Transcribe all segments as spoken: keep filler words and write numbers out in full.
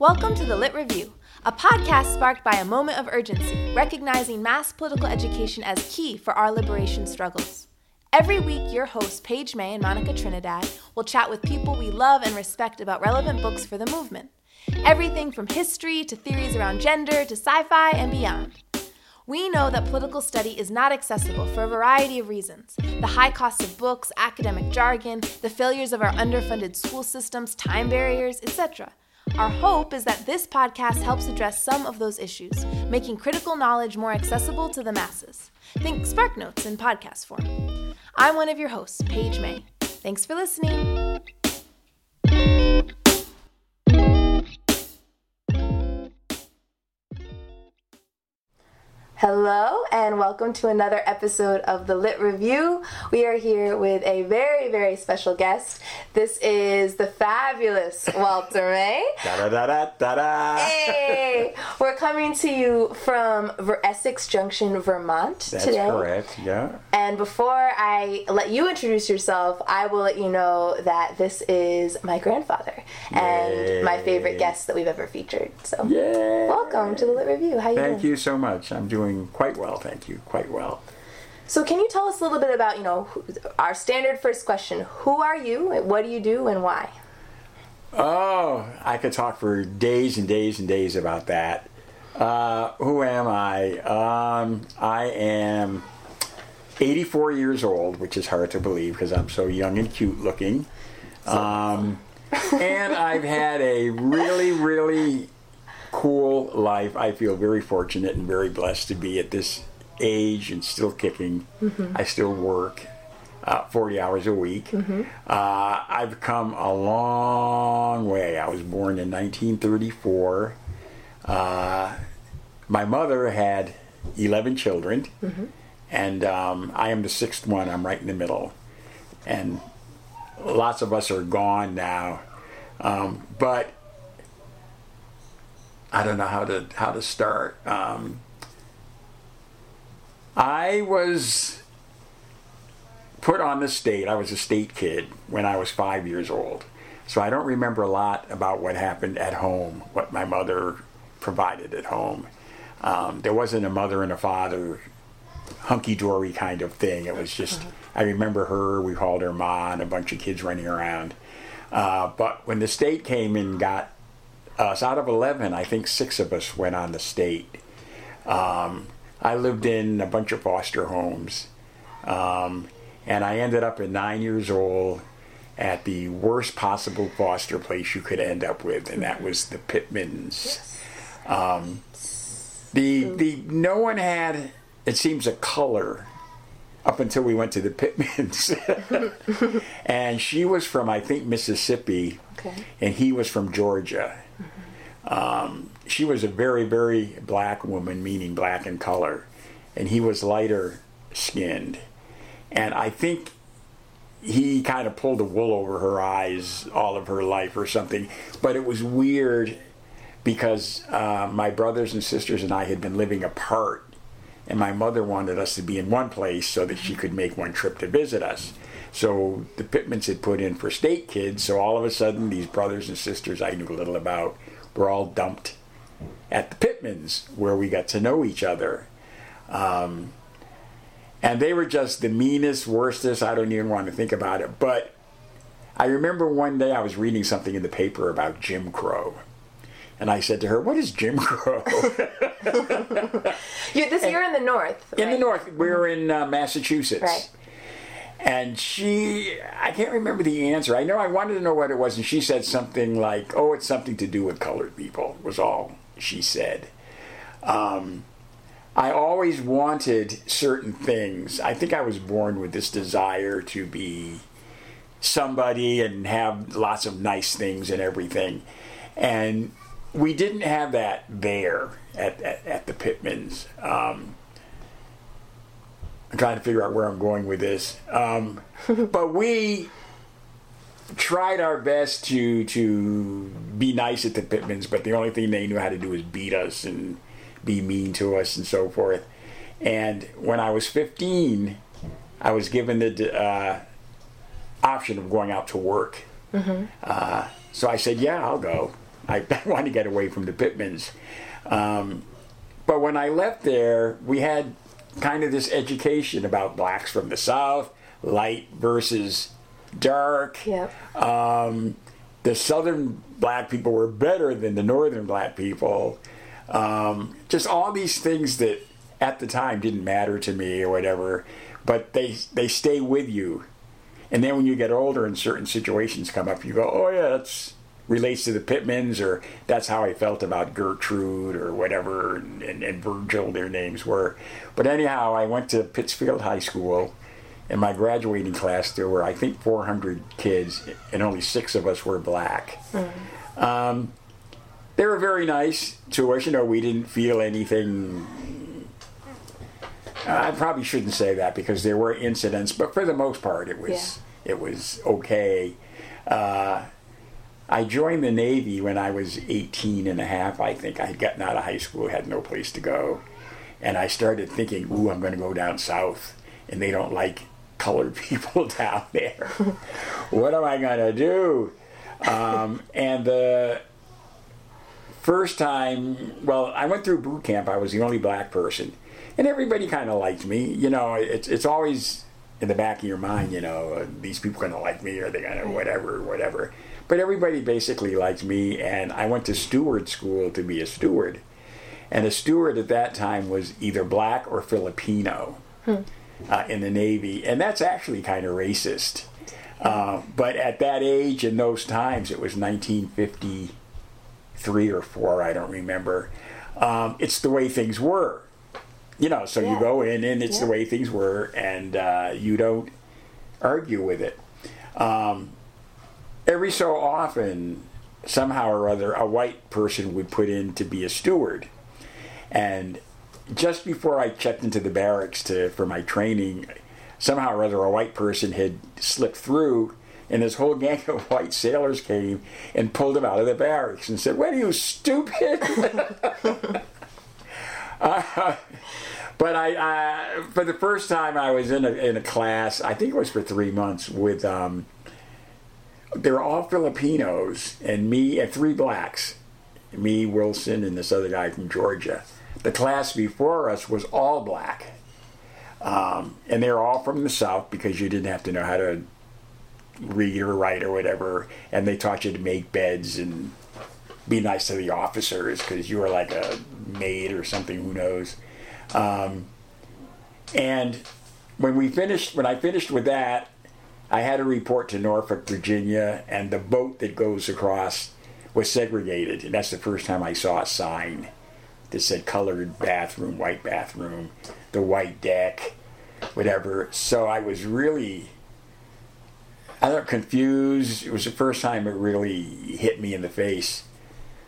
Welcome to the Lit Review, a podcast sparked by a moment of urgency, recognizing mass political education as key for our liberation struggles. Every week, your hosts Paige May and Monica Trinidad will chat with people we love and respect about relevant books for the movement. Everything from history to theories around gender to sci-fi and beyond. We know that political study is not accessible for a variety of reasons. The high cost of books, academic jargon, the failures of our underfunded school systems, time barriers, et cetera. Our hope is that this podcast helps address some of those issues, making critical knowledge more accessible to the masses. Think SparkNotes in podcast form. I'm one of your hosts, Paige May. Thanks for listening. Hello and welcome to another episode of the Lit Review. We are here with a very, very special guest. This is the fabulous Walter May. Da da da da da da. Hey, we're coming to you from Essex Junction, Vermont That's today. That's correct. Yeah. And before I let you introduce yourself, I will let you know that this is my grandfather and Yay. my favorite guest that we've ever featured. So, Yay. welcome to the Lit Review. How you Thank doing? Thank you so much. I'm doing. Quite well, thank you. Quite well. So, can you tell us a little bit about, you know, who, our standard first question: who are you? What do you do, and why? Oh, I could talk for days and days and days about that. Uh, who am I? Um, I am eighty-four years old, which is hard to believe because I'm so young and cute looking. Um, and I've had a really, really cool life. I feel very fortunate and very blessed to be at this age and still kicking. Mm-hmm. I still work uh, forty hours a week. Mm-hmm. Uh, I've come a long way. I was born in nineteen thirty-four. Uh, my mother had eleven children, mm-hmm. and um, I am the sixth one. I'm right in the middle. And lots of us are gone now. Um, but I don't know how to how to start. Um, I was put on the state. I was a state kid when I was five years old. So I don't remember a lot about what happened at home, what my mother provided at home. Um, there wasn't a mother and a father hunky-dory kind of thing. It was just, I remember her, we called her Ma, and a bunch of kids running around. Uh, but when the state came and got us, out of eleven, I think six of us went on the state. Um, I lived in a bunch of foster homes. Um, and I ended up at nine years old at the worst possible foster place you could end up with, and that was the Pittmans. Um, the, the, no one had, it seems, a color up until we went to the Pittmans. And she was from, I think, Mississippi, okay. and he was from Georgia. Um, she was a very, very black woman, meaning black in color, and he was lighter skinned. And I think he kind of pulled the wool over her eyes all of her life or something. But it was weird because uh, my brothers and sisters and I had been living apart, and my mother wanted us to be in one place so that she could make one trip to visit us. So the Pittmans had put in for state kids, so all of a sudden these brothers and sisters I knew little about were all dumped at the Pittmans, where we got to know each other. Um, and they were just the meanest, worstest, I don't even want to think about it. But I remember one day I was reading something in the paper about Jim Crow. And I said to her, what is Jim Crow? you're, this, you're in the north, right? In the north. We were in uh, Massachusetts. Right. And she, I can't remember the answer. I know I wanted to know what it was, and she said something like, oh, it's something to do with colored people, was all she said. Um, I always wanted certain things. I think I was born with this desire to be somebody and have lots of nice things and everything. And we didn't have that there at, at, at the Pittmans. Um, I'm trying to figure out where I'm going with this. Um, but we tried our best to to be nice at the Pittmans, but the only thing they knew how to do was beat us and be mean to us and so forth. And when I was fifteen, I was given the uh, option of going out to work. Mm-hmm. Uh, so I said, yeah, I'll go. I wanted to get away from the Pittmans. Um, but when I left there, we had kind of this education about blacks from the South, light versus dark. Yep. Um, the Southern black people were better than the Northern black people. Um, just all these things that at the time didn't matter to me or whatever, but they they stay with you. And then when you get older and certain situations come up, you go, oh yeah, that's relates to the Pittmans, or that's how I felt about Gertrude or whatever, and, and, and Virgil, their names were. But anyhow, I went to Pittsfield High School. In my graduating class, there were, I think, four hundred kids, and only six of us were black. Mm-hmm. Um, they were very nice to us. You know, we didn't feel anything. I probably shouldn't say that because there were incidents, but for the most part, it was yeah. it was okay. Uh, I joined the Navy when I was eighteen and a half, I think. I had gotten out of high school, had no place to go. And I started thinking, ooh, I'm going to go down south, and they don't like colored people down there. What am I going to do? Um, and the first time, well, I went through boot camp. I was the only black person. And everybody kind of liked me. You know, it's it's always in the back of your mind, you know, these people going to like me, or they're going to whatever, whatever. But everybody basically liked me, and I went to steward school to be a steward. And a steward at that time was either black or Filipino. Hmm. Uh, in the Navy, and that's actually kind of racist. Uh, but at that age, in those times, it was nineteen fifty-three or four, I don't remember. Um, it's the way things were. You know, so yeah. you go in and it's yeah. the way things were, and uh, you don't argue with it. Um, every so often, somehow or other, a white person would put in to be a steward. And just before I checked into the barracks to for my training, somehow or other a white person had slipped through, and this whole gang of white sailors came and pulled him out of the barracks and said, "What are you, stupid?" uh, but I, I, for the first time, I was in a in a class. I think it was for three months with. Um, they were all Filipinos, and me and three blacks, me, Wilson, and this other guy from Georgia. The class before us was all black, um, and they were all from the South because you didn't have to know how to read or write or whatever, and they taught you to make beds and be nice to the officers because you were like a maid or something, who knows. Um, and when we finished, when I finished with that, I had a report to Norfolk, Virginia, and the boat that goes across was segregated, and that's the first time I saw a sign that said colored bathroom, white bathroom, the white deck, whatever. So I was really, I don't confused. It was the first time it really hit me in the face.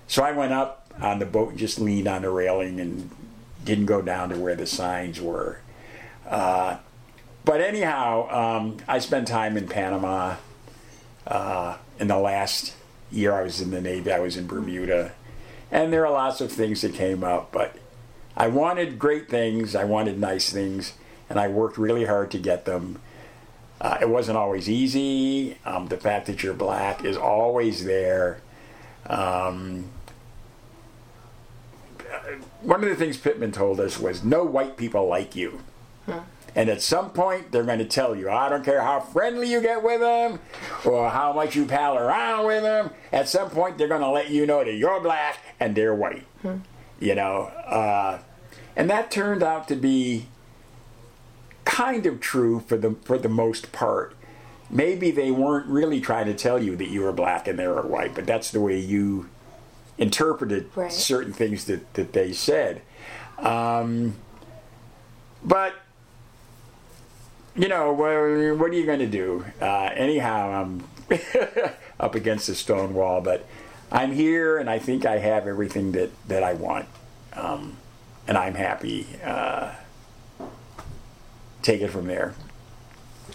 So I went up on the boat and just leaned on the railing and didn't go down to where the signs were. Uh, but anyhow, um, I spent time in Panama. Uh, in the last year I was in the Navy, I was in Bermuda. And there are lots of things that came up, but I wanted great things, I wanted nice things, and I worked really hard to get them. Uh, it wasn't always easy. Um, the fact that you're black is always there. Um, one of the things Pittman told us was, no white people like you. Huh. And at some point, they're going to tell you, I don't care how friendly you get with them or how much you pal around with them. At some point, they're going to let you know that you're black and they're white, hmm. you know. Uh, and that turned out to be kind of true for the for the most part. Maybe they weren't really trying to tell you that you were black and they were white, but that's the way you interpreted right. certain things that, that they said. Um, but... You know, what are you going to do? Uh, anyhow, I'm up against a stone wall, but I'm here, and I think I have everything that, that I want, um, and I'm happy. Uh, take it from there.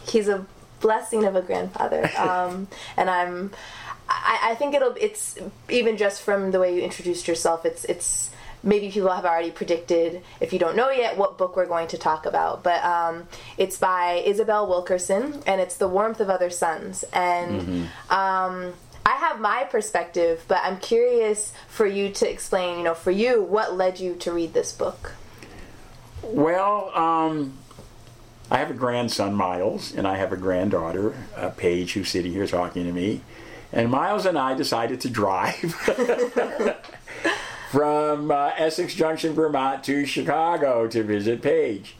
He's a blessing of a grandfather, um, and I'm. I, I think it'll. It's even just from the way you introduced yourself. It's it's. Maybe people have already predicted, if you don't know yet, what book we're going to talk about. But um, it's by Isabel Wilkerson, and it's The Warmth of Other Suns. And mm-hmm. um, I have my perspective, but I'm curious for you to explain, you know, for you, what led you to read this book? Well, um, I have a grandson, Miles, and I have a granddaughter, uh, Paige, who's sitting here talking to me. And Miles and I decided to drive from uh, Essex Junction, Vermont, to Chicago to visit Paige.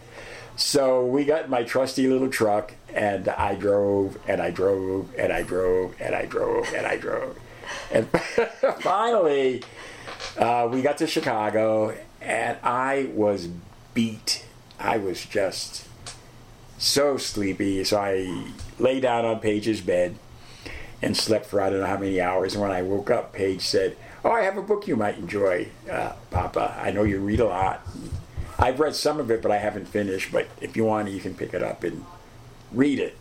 So we got my trusty little truck, and I drove, and I drove, and I drove, and I drove, and I drove. And finally, uh, we got to Chicago, and I was beat. I was just so sleepy, so I lay down on Paige's bed and slept for I don't know how many hours. And when I woke up, Paige said, "Oh, I have a book you might enjoy, uh, Papa. I know you read a lot. I've read some of it, but I haven't finished. But if you want, you can pick it up and read it."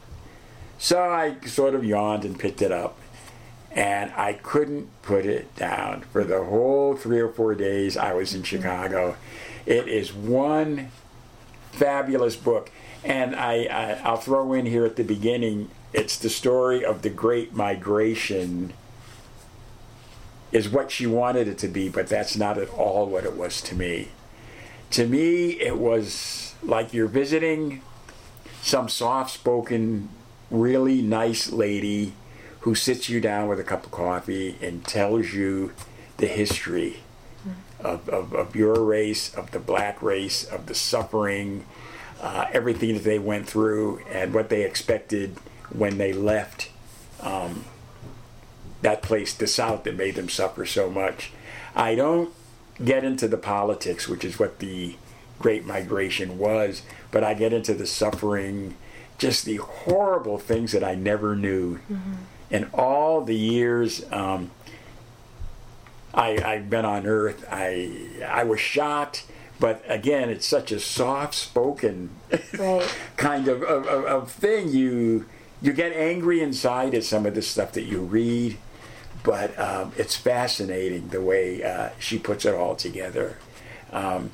So I sort of yawned and picked it up, and I couldn't put it down for the whole three or four days I was in Chicago. It is one fabulous book, and I, I I'll throw in here at the beginning, it's the story of the Great Migration is what she wanted it to be, but that's not at all what it was to me. To me, it was like you're visiting some soft-spoken, really nice lady who sits you down with a cup of coffee and tells you the history of, of, of your race, of the black race, of the suffering, uh, everything that they went through and what they expected when they left um, that place, the South, that made them suffer so much. I don't get into the politics, which is what the Great Migration was, but I get into the suffering, just the horrible things that I never knew. Mm-hmm. In all the years um, I, I've been on Earth, I I was shocked, but again, it's such a soft-spoken right. kind of, of, of thing. You you get angry inside at some of the stuff that you read, but um, it's fascinating the way uh, she puts it all together. Um,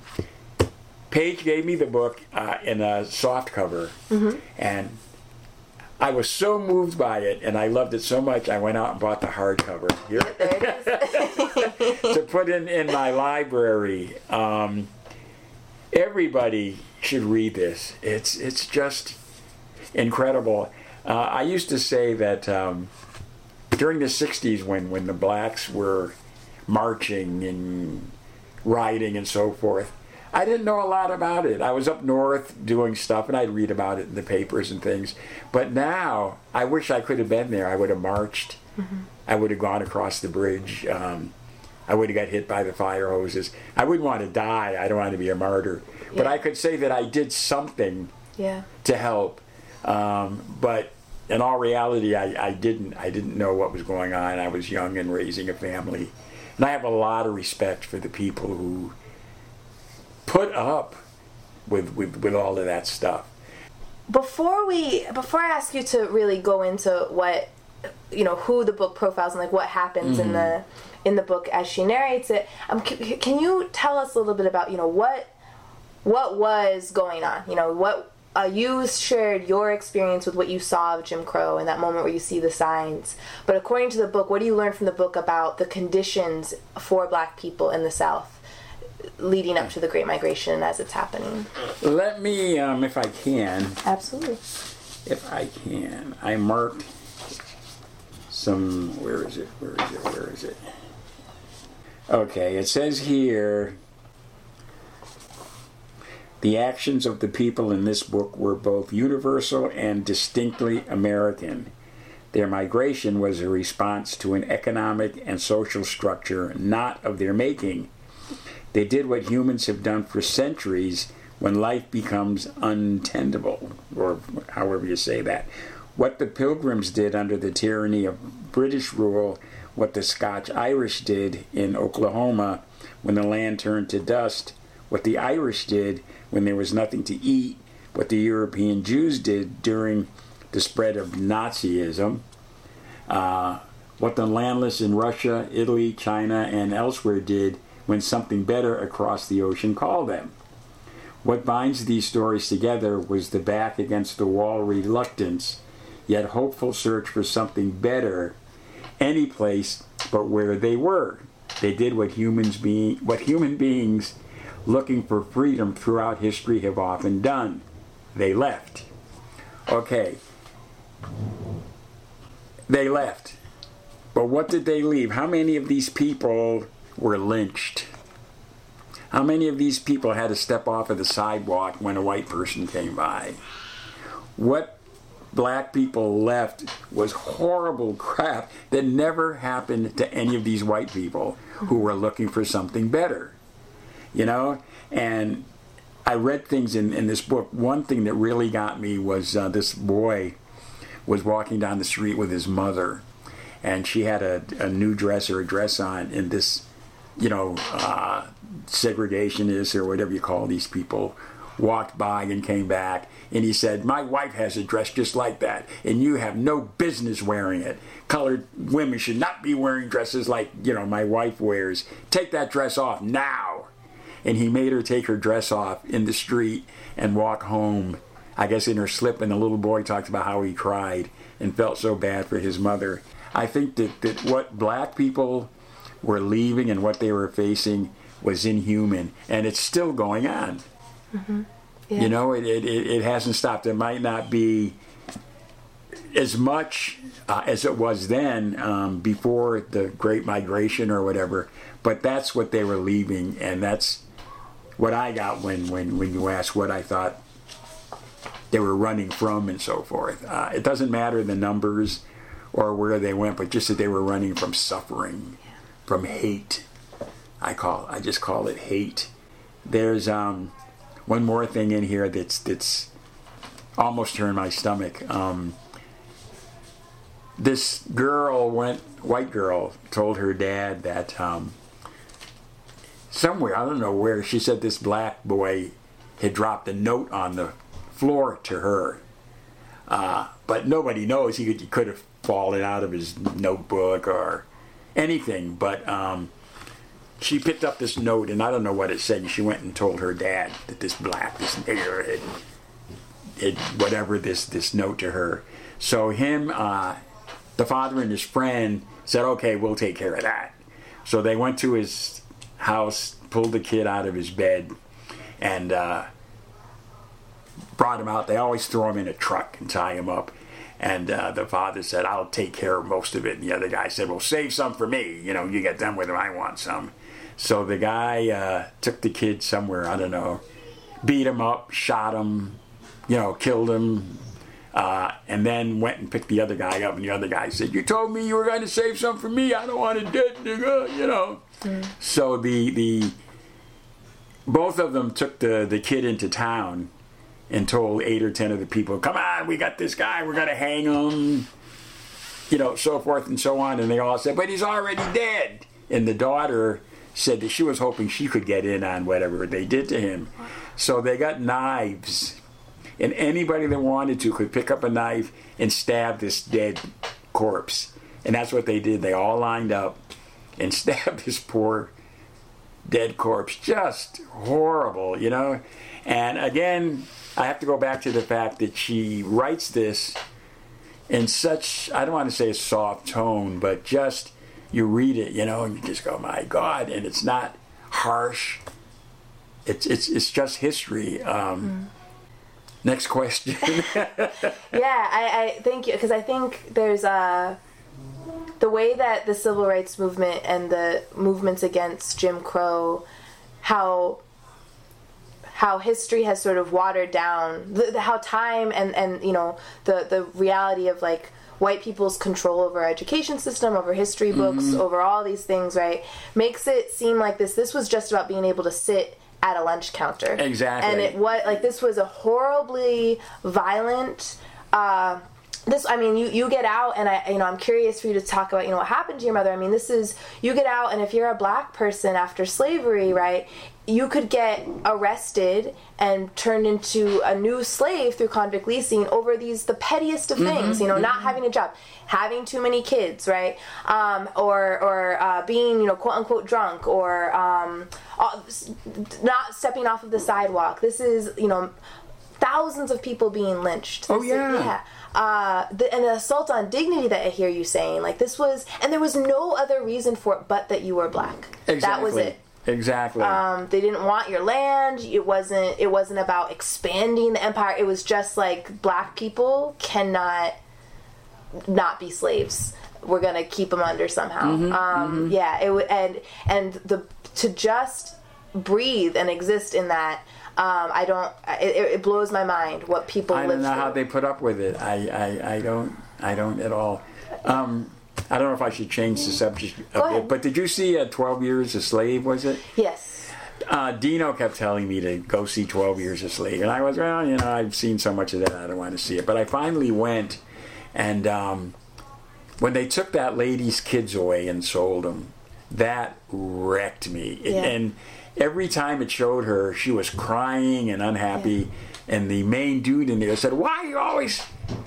Paige gave me the book uh, in a soft cover, mm-hmm. and I was so moved by it, and I loved it so much, I went out and bought the hardcover. Here it is. To put in, in my library. Um, everybody should read this. It's it's just incredible. Uh, I used to say that um, during the sixties, when, when the blacks were marching and rioting and so forth, I didn't know a lot about it. I was up north doing stuff, and I'd read about it in the papers and things. But now, I wish I could have been there. I would have marched. Mm-hmm. I would have gone across the bridge. Um, I would have got hit by the fire hoses. I wouldn't want to die. I don't want to be a martyr. Yeah. But I could say that I did something yeah. to help. Um, but in all reality, I, I didn't. I didn't know what was going on. I was young and raising a family. And I have a lot of respect for the people who put up with, with with all of that stuff. Before we before I ask you to really go into what you know who the book profiles and like what happens mm-hmm. in the in the book as she narrates it, um, c- can you tell us a little bit about you know what what was going on? You know what uh, you shared your experience with what you saw of Jim Crow and that moment where you see the signs. But according to the book, what do you learn from the book about the conditions for Black people in the South leading up to the Great Migration as it's happening? Let me, um, if I can. Absolutely. If I can. I marked some, where is it, where is it, where is it? Okay, it says here, the actions of the people in this book were both universal and distinctly American. Their migration was a response to an economic and social structure not of their making. They did what humans have done for centuries when life becomes untenable, or however you say that. What the Pilgrims did under the tyranny of British rule, what the Scotch-Irish did in Oklahoma when the land turned to dust, what the Irish did when there was nothing to eat, what the European Jews did during the spread of Nazism, uh, what the landless in Russia, Italy, China, and elsewhere did when something better across the ocean called them. What binds these stories together was the back against the wall reluctance, yet hopeful search for something better, any place but where they were. They did what humans be, what human beings looking for freedom throughout history have often done. They left. Okay. They left. But what did they leave? How many of these people were lynched? How many of these people had to step off of the sidewalk when a white person came by? What black people left was horrible crap that never happened to any of these white people who were looking for something better. You know? And I read things in, in this book. One thing that really got me was uh, this boy was walking down the street with his mother, and she had a, a new dress or a dress on, and this, you know, uh, segregationist or whatever you call these people walked by and came back, and he said, "My wife has a dress just like that, and you have no business wearing it. Colored women should not be wearing dresses like, you know, my wife wears. Take that dress off now." And he made her take her dress off in the street and walk home, I guess in her slip, and the little boy talked about how he cried and felt so bad for his mother. I think that, that what black people were leaving and what they were facing was inhuman, and it's still going on. Mm-hmm. Yeah. You know, it, it, it hasn't stopped. It might not be as much uh, as it was then, um, before the Great Migration or whatever, but that's what they were leaving, and that's what I got when, when, when you asked what I thought they were running from and so forth. Uh, it doesn't matter the numbers or where they went, but just that they were running from suffering, yeah. From hate. I call I just call it hate. There's um, one more thing in here that's that's almost turned my stomach. Um, this girl went, white girl, told her dad that um, somewhere, I don't know where, she said this black boy had dropped a note on the floor to her. Uh, but nobody knows. He could, he could have fallen out of his notebook or anything, but um, she picked up this note, and I don't know what it said, and she went and told her dad that this black, this nigger, had, had whatever this, this note to her. So him, uh, the father and his friend said, "Okay, we'll take care of that." So they went to his house, pulled the kid out of his bed, and uh, brought him out. They always throw him in a truck and tie him up. And uh, the father said, "I'll take care of most of it." And the other guy said, "Well, save some for me. You know, you get done with him, I want some." So the guy uh, took the kid somewhere, I don't know, beat him up, shot him, you know, killed him, uh, and then went and picked the other guy up. And the other guy said, "You told me you were going to save some for me. I don't want it dead, nigga," you know. Mm. So the the both of them took the, the kid into town and told eight or ten of the people, "Come on, we got this guy, we're gonna hang him," you know, so forth and so on. And they all said, "But he's already dead." And the daughter said that she was hoping she could get in on whatever they did to him. So they got knives, and anybody that wanted to could pick up a knife and stab this dead corpse. And that's what they did. They all lined up and stabbed this poor dead corpse. Just horrible, you know? And again, I have to go back to the fact that she writes this in such, I don't want to say a soft tone, but just, you read it, you know, and you just go, my God, and it's not harsh. It's it's it's just history. Um, mm. Next question. Yeah, I, I thank you, because I think there's uh, the way that the civil rights movement and the movements against Jim Crow, how... how history has sort of watered down, the, the, how time and, and, you know, the, the reality of, like, white people's control over our education system, over history books, mm-hmm. over all these things, right, makes it seem like this, this was just about being able to sit at a lunch counter. Exactly. And it was, like, this was a horribly violent, uh, this, I mean, you, you get out, and I, you know, I'm curious for you to talk about, you know, what happened to your mother. I mean, this is, you get out, and if you're a black person after slavery, right, you could get arrested and turned into a new slave through convict leasing over these, the pettiest of mm-hmm, things, you know, mm-hmm. not having a job, having too many kids, right? Um, or or uh, being, you know, quote unquote drunk, or um, not stepping off of the sidewalk. This is, you know, thousands of people being lynched. This oh yeah. Is, yeah. uh, the, and the assault on dignity that I hear you saying. Like, this was, and there was no other reason for it but that you were black. Exactly. That was it. Exactly. Um, they didn't want your land. It wasn't. It wasn't about expanding the empire. It was just like, black people cannot not be slaves. We're gonna keep them under somehow. Mm-hmm, um, mm-hmm. Yeah. It and and the to just breathe and exist in that. Um, I don't. It, it blows my mind what people. I don't know through. How they put up with it. I, I, I don't. I don't at all. Um, I don't know if I should change the subject a bit, but did you see uh, twelve Years a Slave, was it? Yes. Uh, Dino kept telling me to go see twelve Years a Slave, and I was, well, you know, I've seen so much of that, I don't want to see it. But I finally went, and um, when they took that lady's kids away and sold them, that wrecked me. Yeah. And every time it showed her, she was crying and unhappy, yeah. and the main dude in there said, why are you always...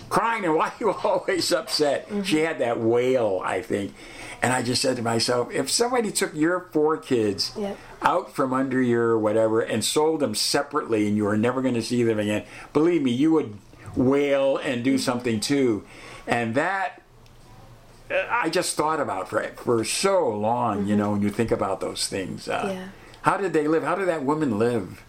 crying and why are you always upset? Mm-hmm. She had that wail, I think. And I just said to myself, if somebody took your four kids yep. out from under your whatever and sold them separately and you were never going to see them again, believe me, you would wail and do something too. And that I just thought about for, for so long, mm-hmm. you know, when you think about those things. Uh, yeah. How did they live? How did that woman live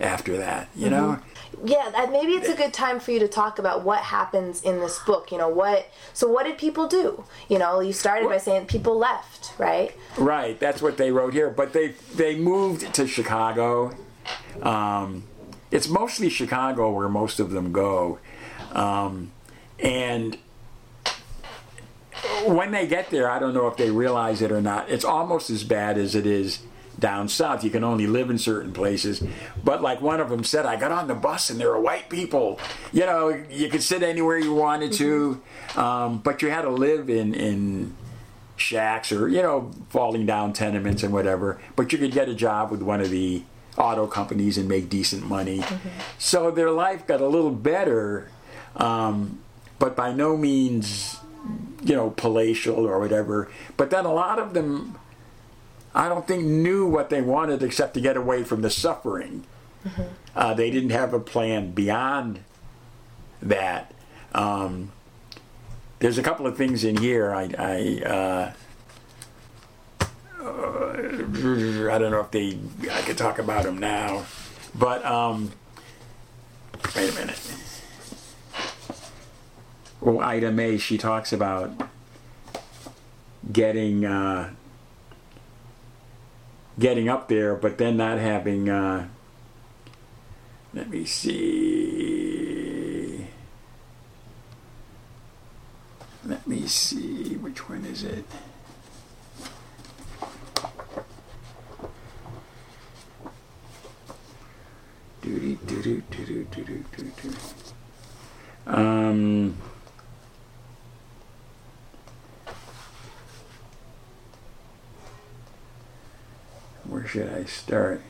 after that, you mm-hmm. know? Yeah, maybe it's a good time for you to talk about what happens in this book. You know, what? So what did people do? You know, you started by saying people left, right? Right, that's what they wrote here. But they they moved to Chicago. Um, it's mostly Chicago where most of them go. Um, and when they get there, I don't know if they realize it or not, it's almost as bad as it is down south. You can only live in certain places, but like one of them said, I got on the bus and there were white people. You know, you could sit anywhere you wanted to, um, but you had to live in in shacks or, you know, falling down tenements and whatever, but you could get a job with one of the auto companies and make decent money. Mm-hmm. So their life got a little better, um, but by no means, you know, palatial or whatever. But then a lot of them, I don't think, knew what they wanted except to get away from the suffering. Mm-hmm. Uh, they didn't have a plan beyond that. Um, there's a couple of things in here. I, I, uh, uh, I don't know if they. I could talk about them now, but um, wait a minute. Well, Ida May, she talks about getting. Uh, getting up there, but then not having, uh, let me see, let me see, which one is it? Doo doo doo doo doo doo doo doo. Um, Where should I start?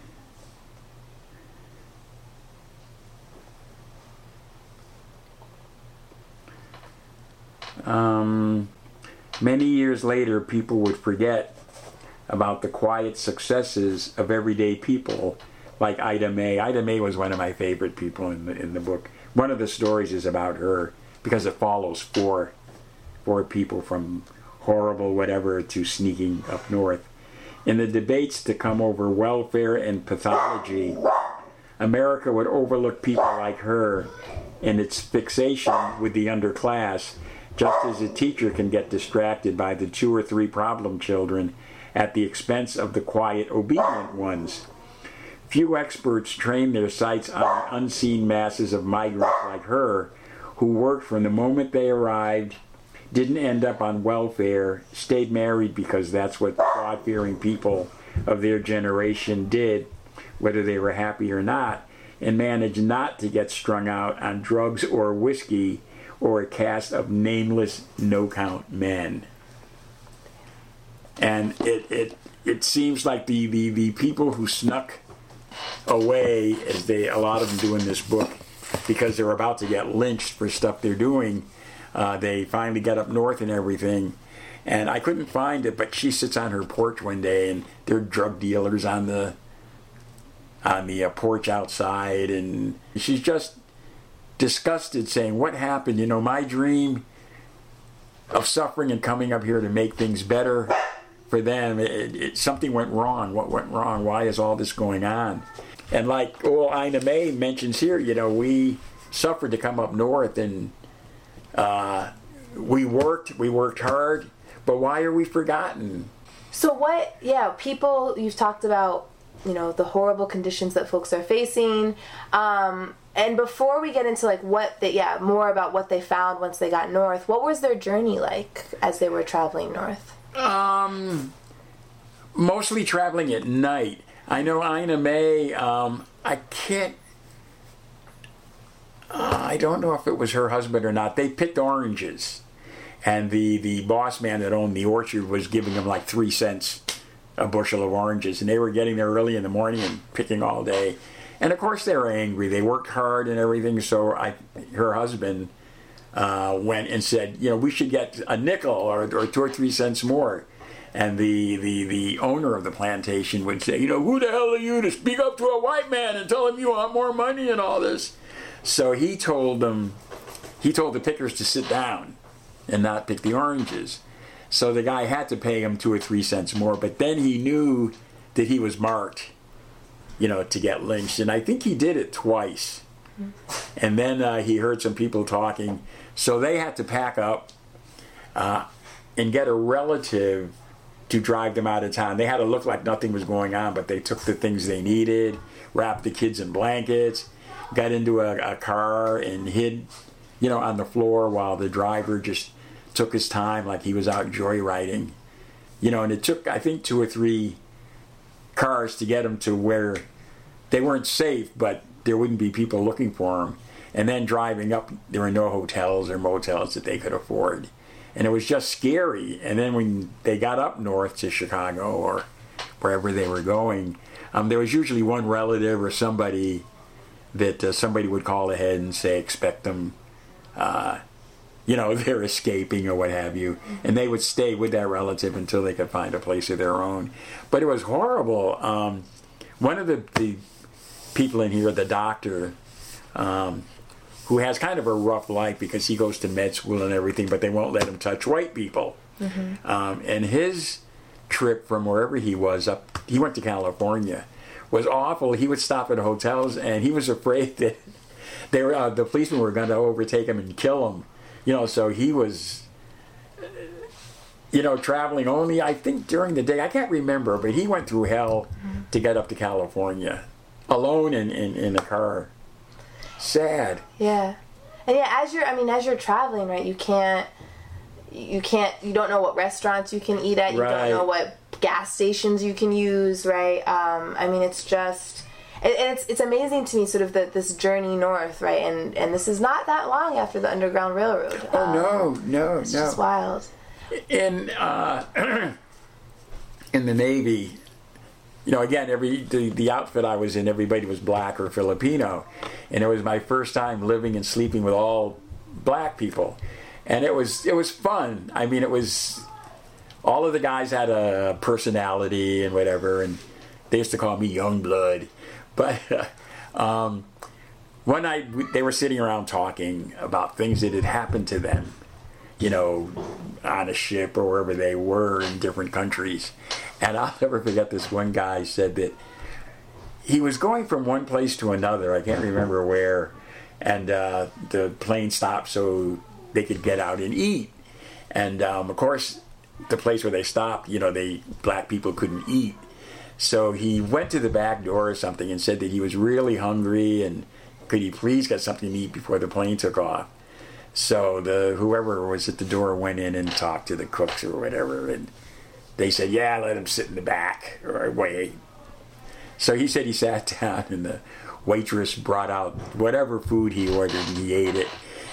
Um, many years later, people would forget about the quiet successes of everyday people like Ida May. Ida May was one of my favorite people in the, in the book. One of the stories is about her because it follows four, four people from horrible whatever to sneaking up north. In the debates to come over welfare and pathology, America would overlook people like her in its fixation with the underclass, just as a teacher can get distracted by the two or three problem children at the expense of the quiet, obedient ones. Few experts train their sights on the unseen masses of migrants like her, who worked from the moment they arrived, didn't end up on welfare, stayed married because that's what God-fearing people of their generation did, whether they were happy or not, and managed not to get strung out on drugs or whiskey or a cast of nameless, no-count men. And it it, it seems like the, the, the people who snuck away, as they a lot of them do in this book, because they're about to get lynched for stuff they're doing, Uh, they finally got up north and everything, and I couldn't find it, but she sits on her porch one day and there are drug dealers on the on the uh, porch outside, and she's just disgusted, saying, what happened? You know, my dream of suffering and coming up here to make things better for them, it, it, something went wrong. What went wrong? Why is all this going on? And like old Ina May mentions here, you know, we suffered to come up north, and uh, we worked, we worked hard, but why are we forgotten? So what, yeah, people, you've talked about, you know, the horrible conditions that folks are facing. Um, and before we get into like what they, yeah, more about what they found once they got north, what was their journey like as they were traveling north? Um, mostly traveling at night. I know Ina May, um, I can't, uh, I don't know if it was her husband or not. They picked oranges, and the, the boss man that owned the orchard was giving them like three cents a bushel of oranges, and they were getting there early in the morning and picking all day. And of course they were angry. They worked hard and everything, so I, her husband uh, went and said, you know, we should get a nickel or, or two or three cents more. And the, the, the owner of the plantation would say, you know, who the hell are you to speak up to a white man and tell him you want more money and all this? So he told them, he told the pickers to sit down and not pick the oranges. So the guy had to pay him two or three cents more, but then he knew that he was marked, you know, to get lynched. And I think he did it twice. And then uh, he heard some people talking. So they had to pack up uh, and get a relative to drive them out of town. They had to look like nothing was going on, but they took the things they needed, wrapped the kids in blankets, got into a, a car and hid, you know, on the floor while the driver just took his time like he was out joyriding. You know, and it took, I think, two or three cars to get them to where they weren't safe, but there wouldn't be people looking for them. And then driving up, there were no hotels or motels that they could afford. And it was just scary. And then when they got up north to Chicago or wherever they were going, um, there was usually one relative or somebody that uh, somebody would call ahead and say, expect them, uh, you know, they're escaping or what have you. And they would stay with that relative until they could find a place of their own. But it was horrible. Um, one of the, the people in here, the doctor, um, who has kind of a rough life because he goes to med school and everything, but they won't let him touch white people. Mm-hmm. Um, and his trip from wherever he was up, he went to California, was awful. He would stop at hotels, and he was afraid that they were, uh, the policemen were going to overtake him and kill him. You know, so he was, you know, traveling only, I think, during the day. I can't remember, but he went through hell mm-hmm. to get up to California alone in, in, in a car. Sad. Yeah. And yeah, as you're, I mean, as you're traveling, right, you can't, you can't, you don't know what restaurants you can eat at, you right. don't know what gas stations you can use, right? Um, I mean, it's just, and it's it's amazing to me sort of the, this journey north, right? And and this is not that long after the Underground Railroad. Oh, um, no, no, it's no. It's just wild. In, uh, in the Navy, you know, again, every the, the outfit I was in, everybody was black or Filipino. And it was my first time living and sleeping with all black people. And it was it was fun. I mean, it was, all of the guys had a personality and whatever. And they used to call me Youngblood. But um, one night, they were sitting around talking about things that had happened to them, you know, on a ship or wherever they were in different countries. And I'll never forget this one guy said that he was going from one place to another, I can't remember where, and uh, the plane stopped so they could get out and eat. And um, of course, the place where they stopped, you know, they black people couldn't eat. So he went to the back door or something and said that he was really hungry and could he please get something to eat before the plane took off. So the whoever was at the door went in and talked to the cooks or whatever, and they said, yeah, let him sit in the back or wait. So he said he sat down, and the waitress brought out whatever food he ordered, and he ate it.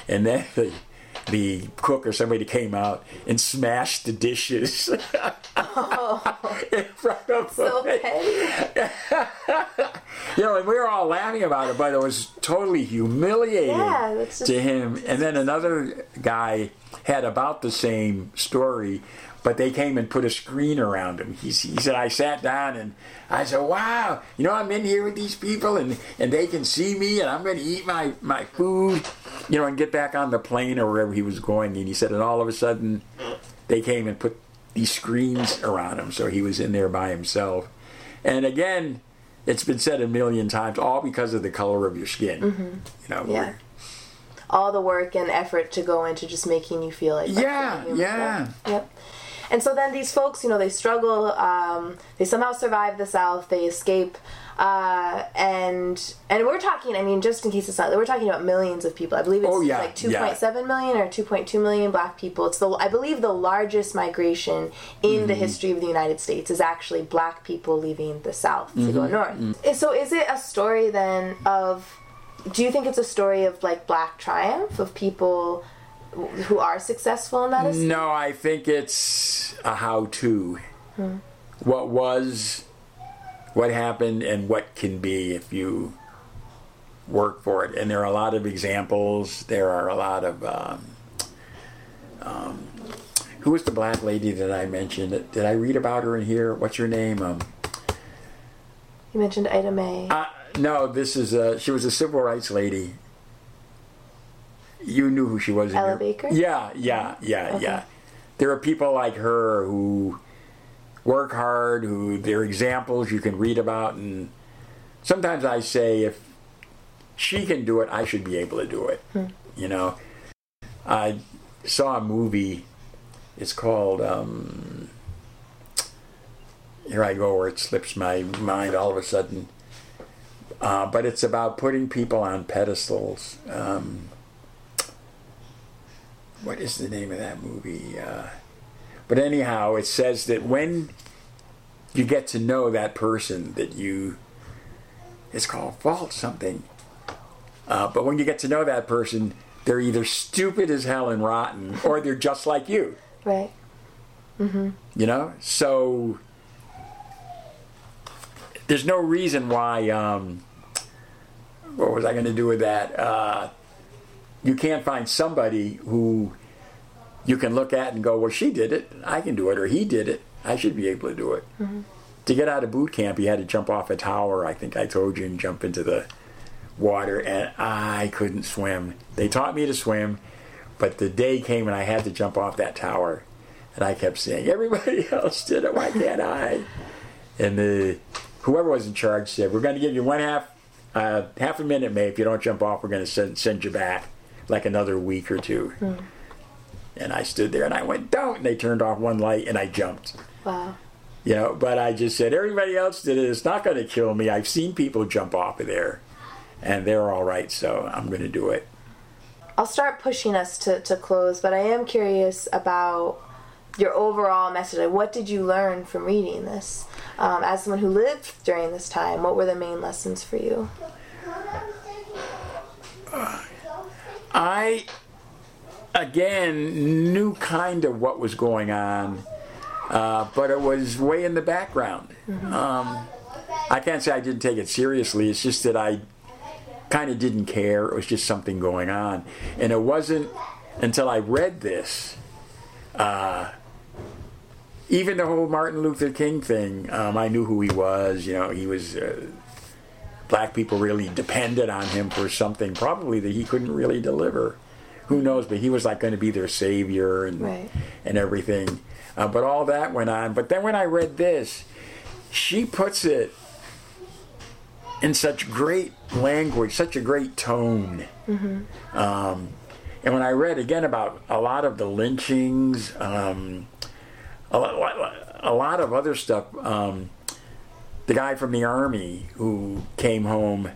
And then the, the cook or somebody came out and smashed the dishes oh, in front of so him. Petty. You know, and we were all laughing about it, but it was totally humiliating yeah, just, to him. And then another guy, had about the same story, but they came and put a screen around him. He, he said, I sat down and I said, wow, you know, I'm in here with these people and, and they can see me and I'm going to eat my, my food, you know, and get back on the plane or wherever he was going. And he said, and all of a sudden they came and put these screens around him. So he was in there by himself. And again, it's been said a million times, all because of the color of your skin. Mm-hmm. You know, yeah. All the work and effort to go into just making you feel like yeah, yeah. Yep. And so then these folks, you know, they struggle. Um, they somehow survive the South. They escape, uh, and and we're talking. I mean, just in case it's not, we're talking about millions of people. I believe it's oh, yeah, like two point yeah. seven million or two point two million Black people. It's the I believe the largest migration in mm-hmm. the history of the United States is actually Black people leaving the South mm-hmm. to go north. Mm-hmm. So is it a story then of? Do you think it's a story of like Black triumph of people? Who are successful in that escape? No, I think it's a how-to. Hmm. What was, what happened, and what can be if you work for it. And there are a lot of examples. There are a lot of... Um, um, who was the Black lady that I mentioned? Did I read about her in here? What's her name? Um, you mentioned Ida May. Uh, no, this is... A, she was a civil rights lady. You knew who she was. Ella Baker? Yeah, yeah, yeah, okay. yeah. There are people like her who work hard, who they're examples you can read about. And sometimes I say, if she can do it, I should be able to do it. Hmm. You know, I saw a movie. It's called, um, here I go where it slips my mind all of a sudden. Uh, but it's about putting people on pedestals. Um, What is the name of that movie? Uh, but anyhow, it says that when you get to know that person that you, it's called fault something. Uh, but when you get to know that person, they're either stupid as hell and rotten, or they're just like you. Right. Mm-hmm. You know? So there's no reason why, um, what was I going to do with that? Uh, You can't find somebody who you can look at and go, well, she did it, I can do it, or he did it, I should be able to do it. Mm-hmm. To get out of boot camp, you had to jump off a tower, I think I told you, and jump into the water, and I couldn't swim. They taught me to swim, but the day came and I had to jump off that tower, and I kept saying, everybody else did it, why can't I? And the whoever was in charge said, we're going to give you one half, uh, half a minute, May, if you don't jump off, we're going to send, send you back. Like another week or two. Mm. And I stood there and I went, don't! And they turned off one light and I jumped. Wow. You know, but I just said, everybody else did it. It's not going to kill me. I've seen people jump off of there. And they're all right, so I'm going to do it. I'll start pushing us to, to close, but I am curious about your overall message. Like, what did you learn from reading this? Um, as someone who lived during this time, what were the main lessons for you? Uh, I, again, knew kind of what was going on, uh, but it was way in the background. Mm-hmm. Um, I can't say I didn't take it seriously. It's just that I kind of didn't care. It was just something going on. And it wasn't until I read this, uh, even the whole Martin Luther King thing, um, I knew who he was. You know, he was... Uh, Black people really depended on him for something probably that he couldn't really deliver. Who knows, but he was like going to be their savior and right. and everything. Uh, but all that went on. But then when I read this, she puts it in such great language, such a great tone. Mm-hmm. Um, and when I read again about a lot of the lynchings, um, a, lot, a lot of other stuff, um, the guy from the Army who came home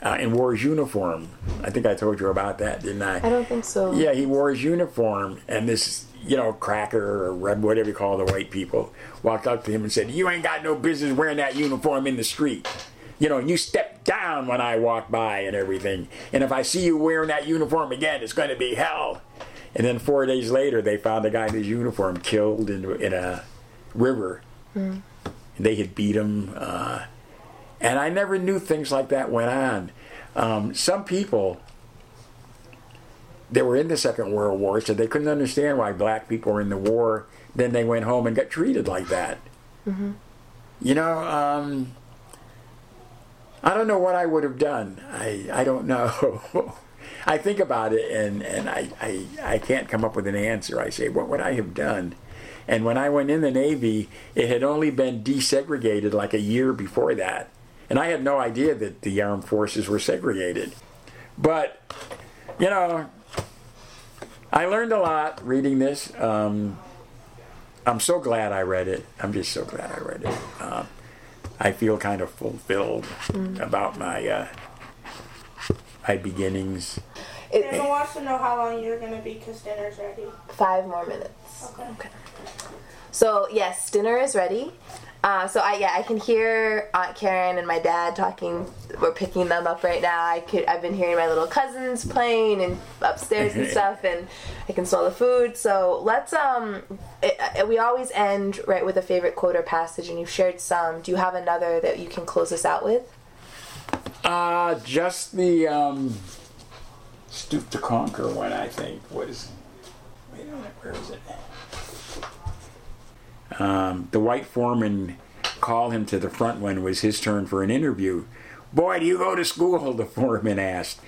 uh, and wore his uniform. I think I told you about that, didn't I? I don't think so. Yeah, he wore his uniform, and this, you know, cracker or whatever you call the white people, walked up to him and said, you ain't got no business wearing that uniform in the street. You know, and you step down when I walk by and everything. And if I see you wearing that uniform again, it's going to be hell. And then four days later, they found a guy in his uniform killed in, in a river. Mm. They had beat him. Uh, and I never knew things like that went on. Um, some people they were in the Second World War, so they couldn't understand why black people were in the war. Then they went home and got treated like that. Mm-hmm. You know, um, I don't know what I would have done. I, I don't know. I think about it, and, and I, I, I can't come up with an answer. I say, what would I have done? And when I went in the Navy, it had only been desegregated like a year before that. And I had no idea that the armed forces were segregated. But, you know, I learned a lot reading this. Um, I'm so glad I read it. I'm just so glad I read it. Uh, I feel kind of fulfilled mm. about my uh, my beginnings. It, it, Anna wants to know how long you're going to be because dinner's ready. Five more minutes. Okay. okay. So, yes, dinner is ready. Uh, so, I yeah, I can hear Aunt Karen and my dad talking. We're picking them up right now. I could, I've been hearing my little cousins playing and upstairs and stuff, and I can smell the food. So, let's, um, it, it, we always end right with a favorite quote or passage, and you've shared some. Do you have another that you can close us out with? Uh, just the, um... Stoop to Conquer one, I think, was, wait a minute, where is it? Um, the white foreman called him to the front when it was his turn for an interview. Boy, do you go to school, the foreman asked.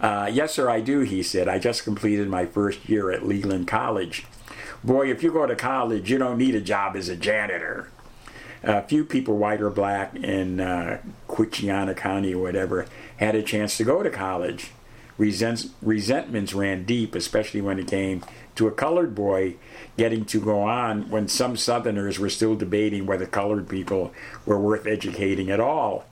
Uh, yes, sir, I do, he said. I just completed my first year at Leland College. Boy, if you go to college, you don't need a job as a janitor. A uh, few people, white or black, in uh, Quichiana County or whatever, had a chance to go to college. Resent, resentments ran deep, especially when it came to a colored boy getting to go on when some Southerners were still debating whether colored people were worth educating at all.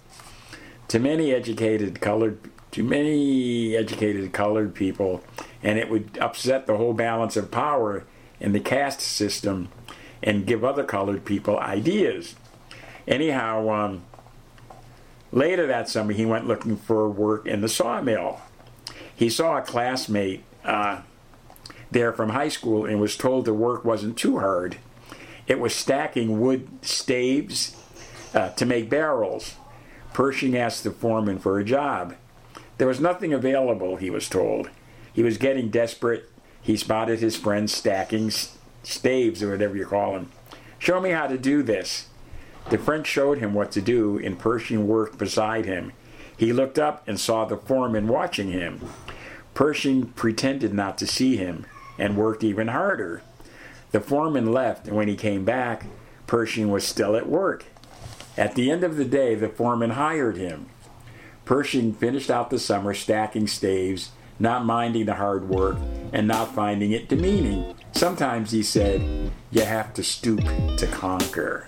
To many educated colored, to many educated colored people, and it would upset the whole balance of power in the caste system and give other colored people ideas. Anyhow, um, later that summer he went looking for work in the sawmill. He saw a classmate uh, there from high school and was told the work wasn't too hard. It was stacking wood staves uh, to make barrels. Pershing asked the foreman for a job. There was nothing available, he was told. He was getting desperate. He spotted his friend stacking staves or whatever you call them. Show me how to do this. The friend showed him what to do, and Pershing worked beside him. He looked up and saw the foreman watching him. Pershing pretended not to see him and worked even harder. The foreman left, and when he came back, Pershing was still at work. At the end of the day, the foreman hired him. Pershing finished out the summer stacking staves, not minding the hard work and not finding it demeaning. Sometimes, he said, you have to stoop to conquer.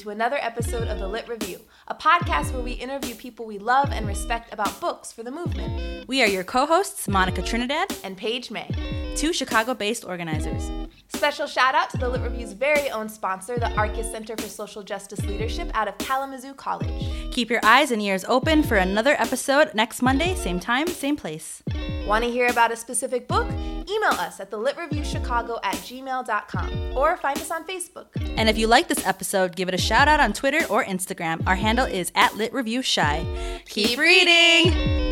To another episode of The Lit Review, a podcast where we interview people we love and respect about books for the movement. We are your co-hosts, Monica Trinidad and Paige May, two Chicago-based organizers. Special shout out to The Lit Review's very own sponsor, the Arcus Center for Social Justice Leadership out of Kalamazoo College. Keep your eyes and ears open for another episode next Monday, same time, same place. Want to hear about a specific book? Email us at the lit review chicago at gmail dot com or find us on Facebook. And if you like this episode, give it a shout out on Twitter or Instagram. Our handle is at lit review shy. Keep reading!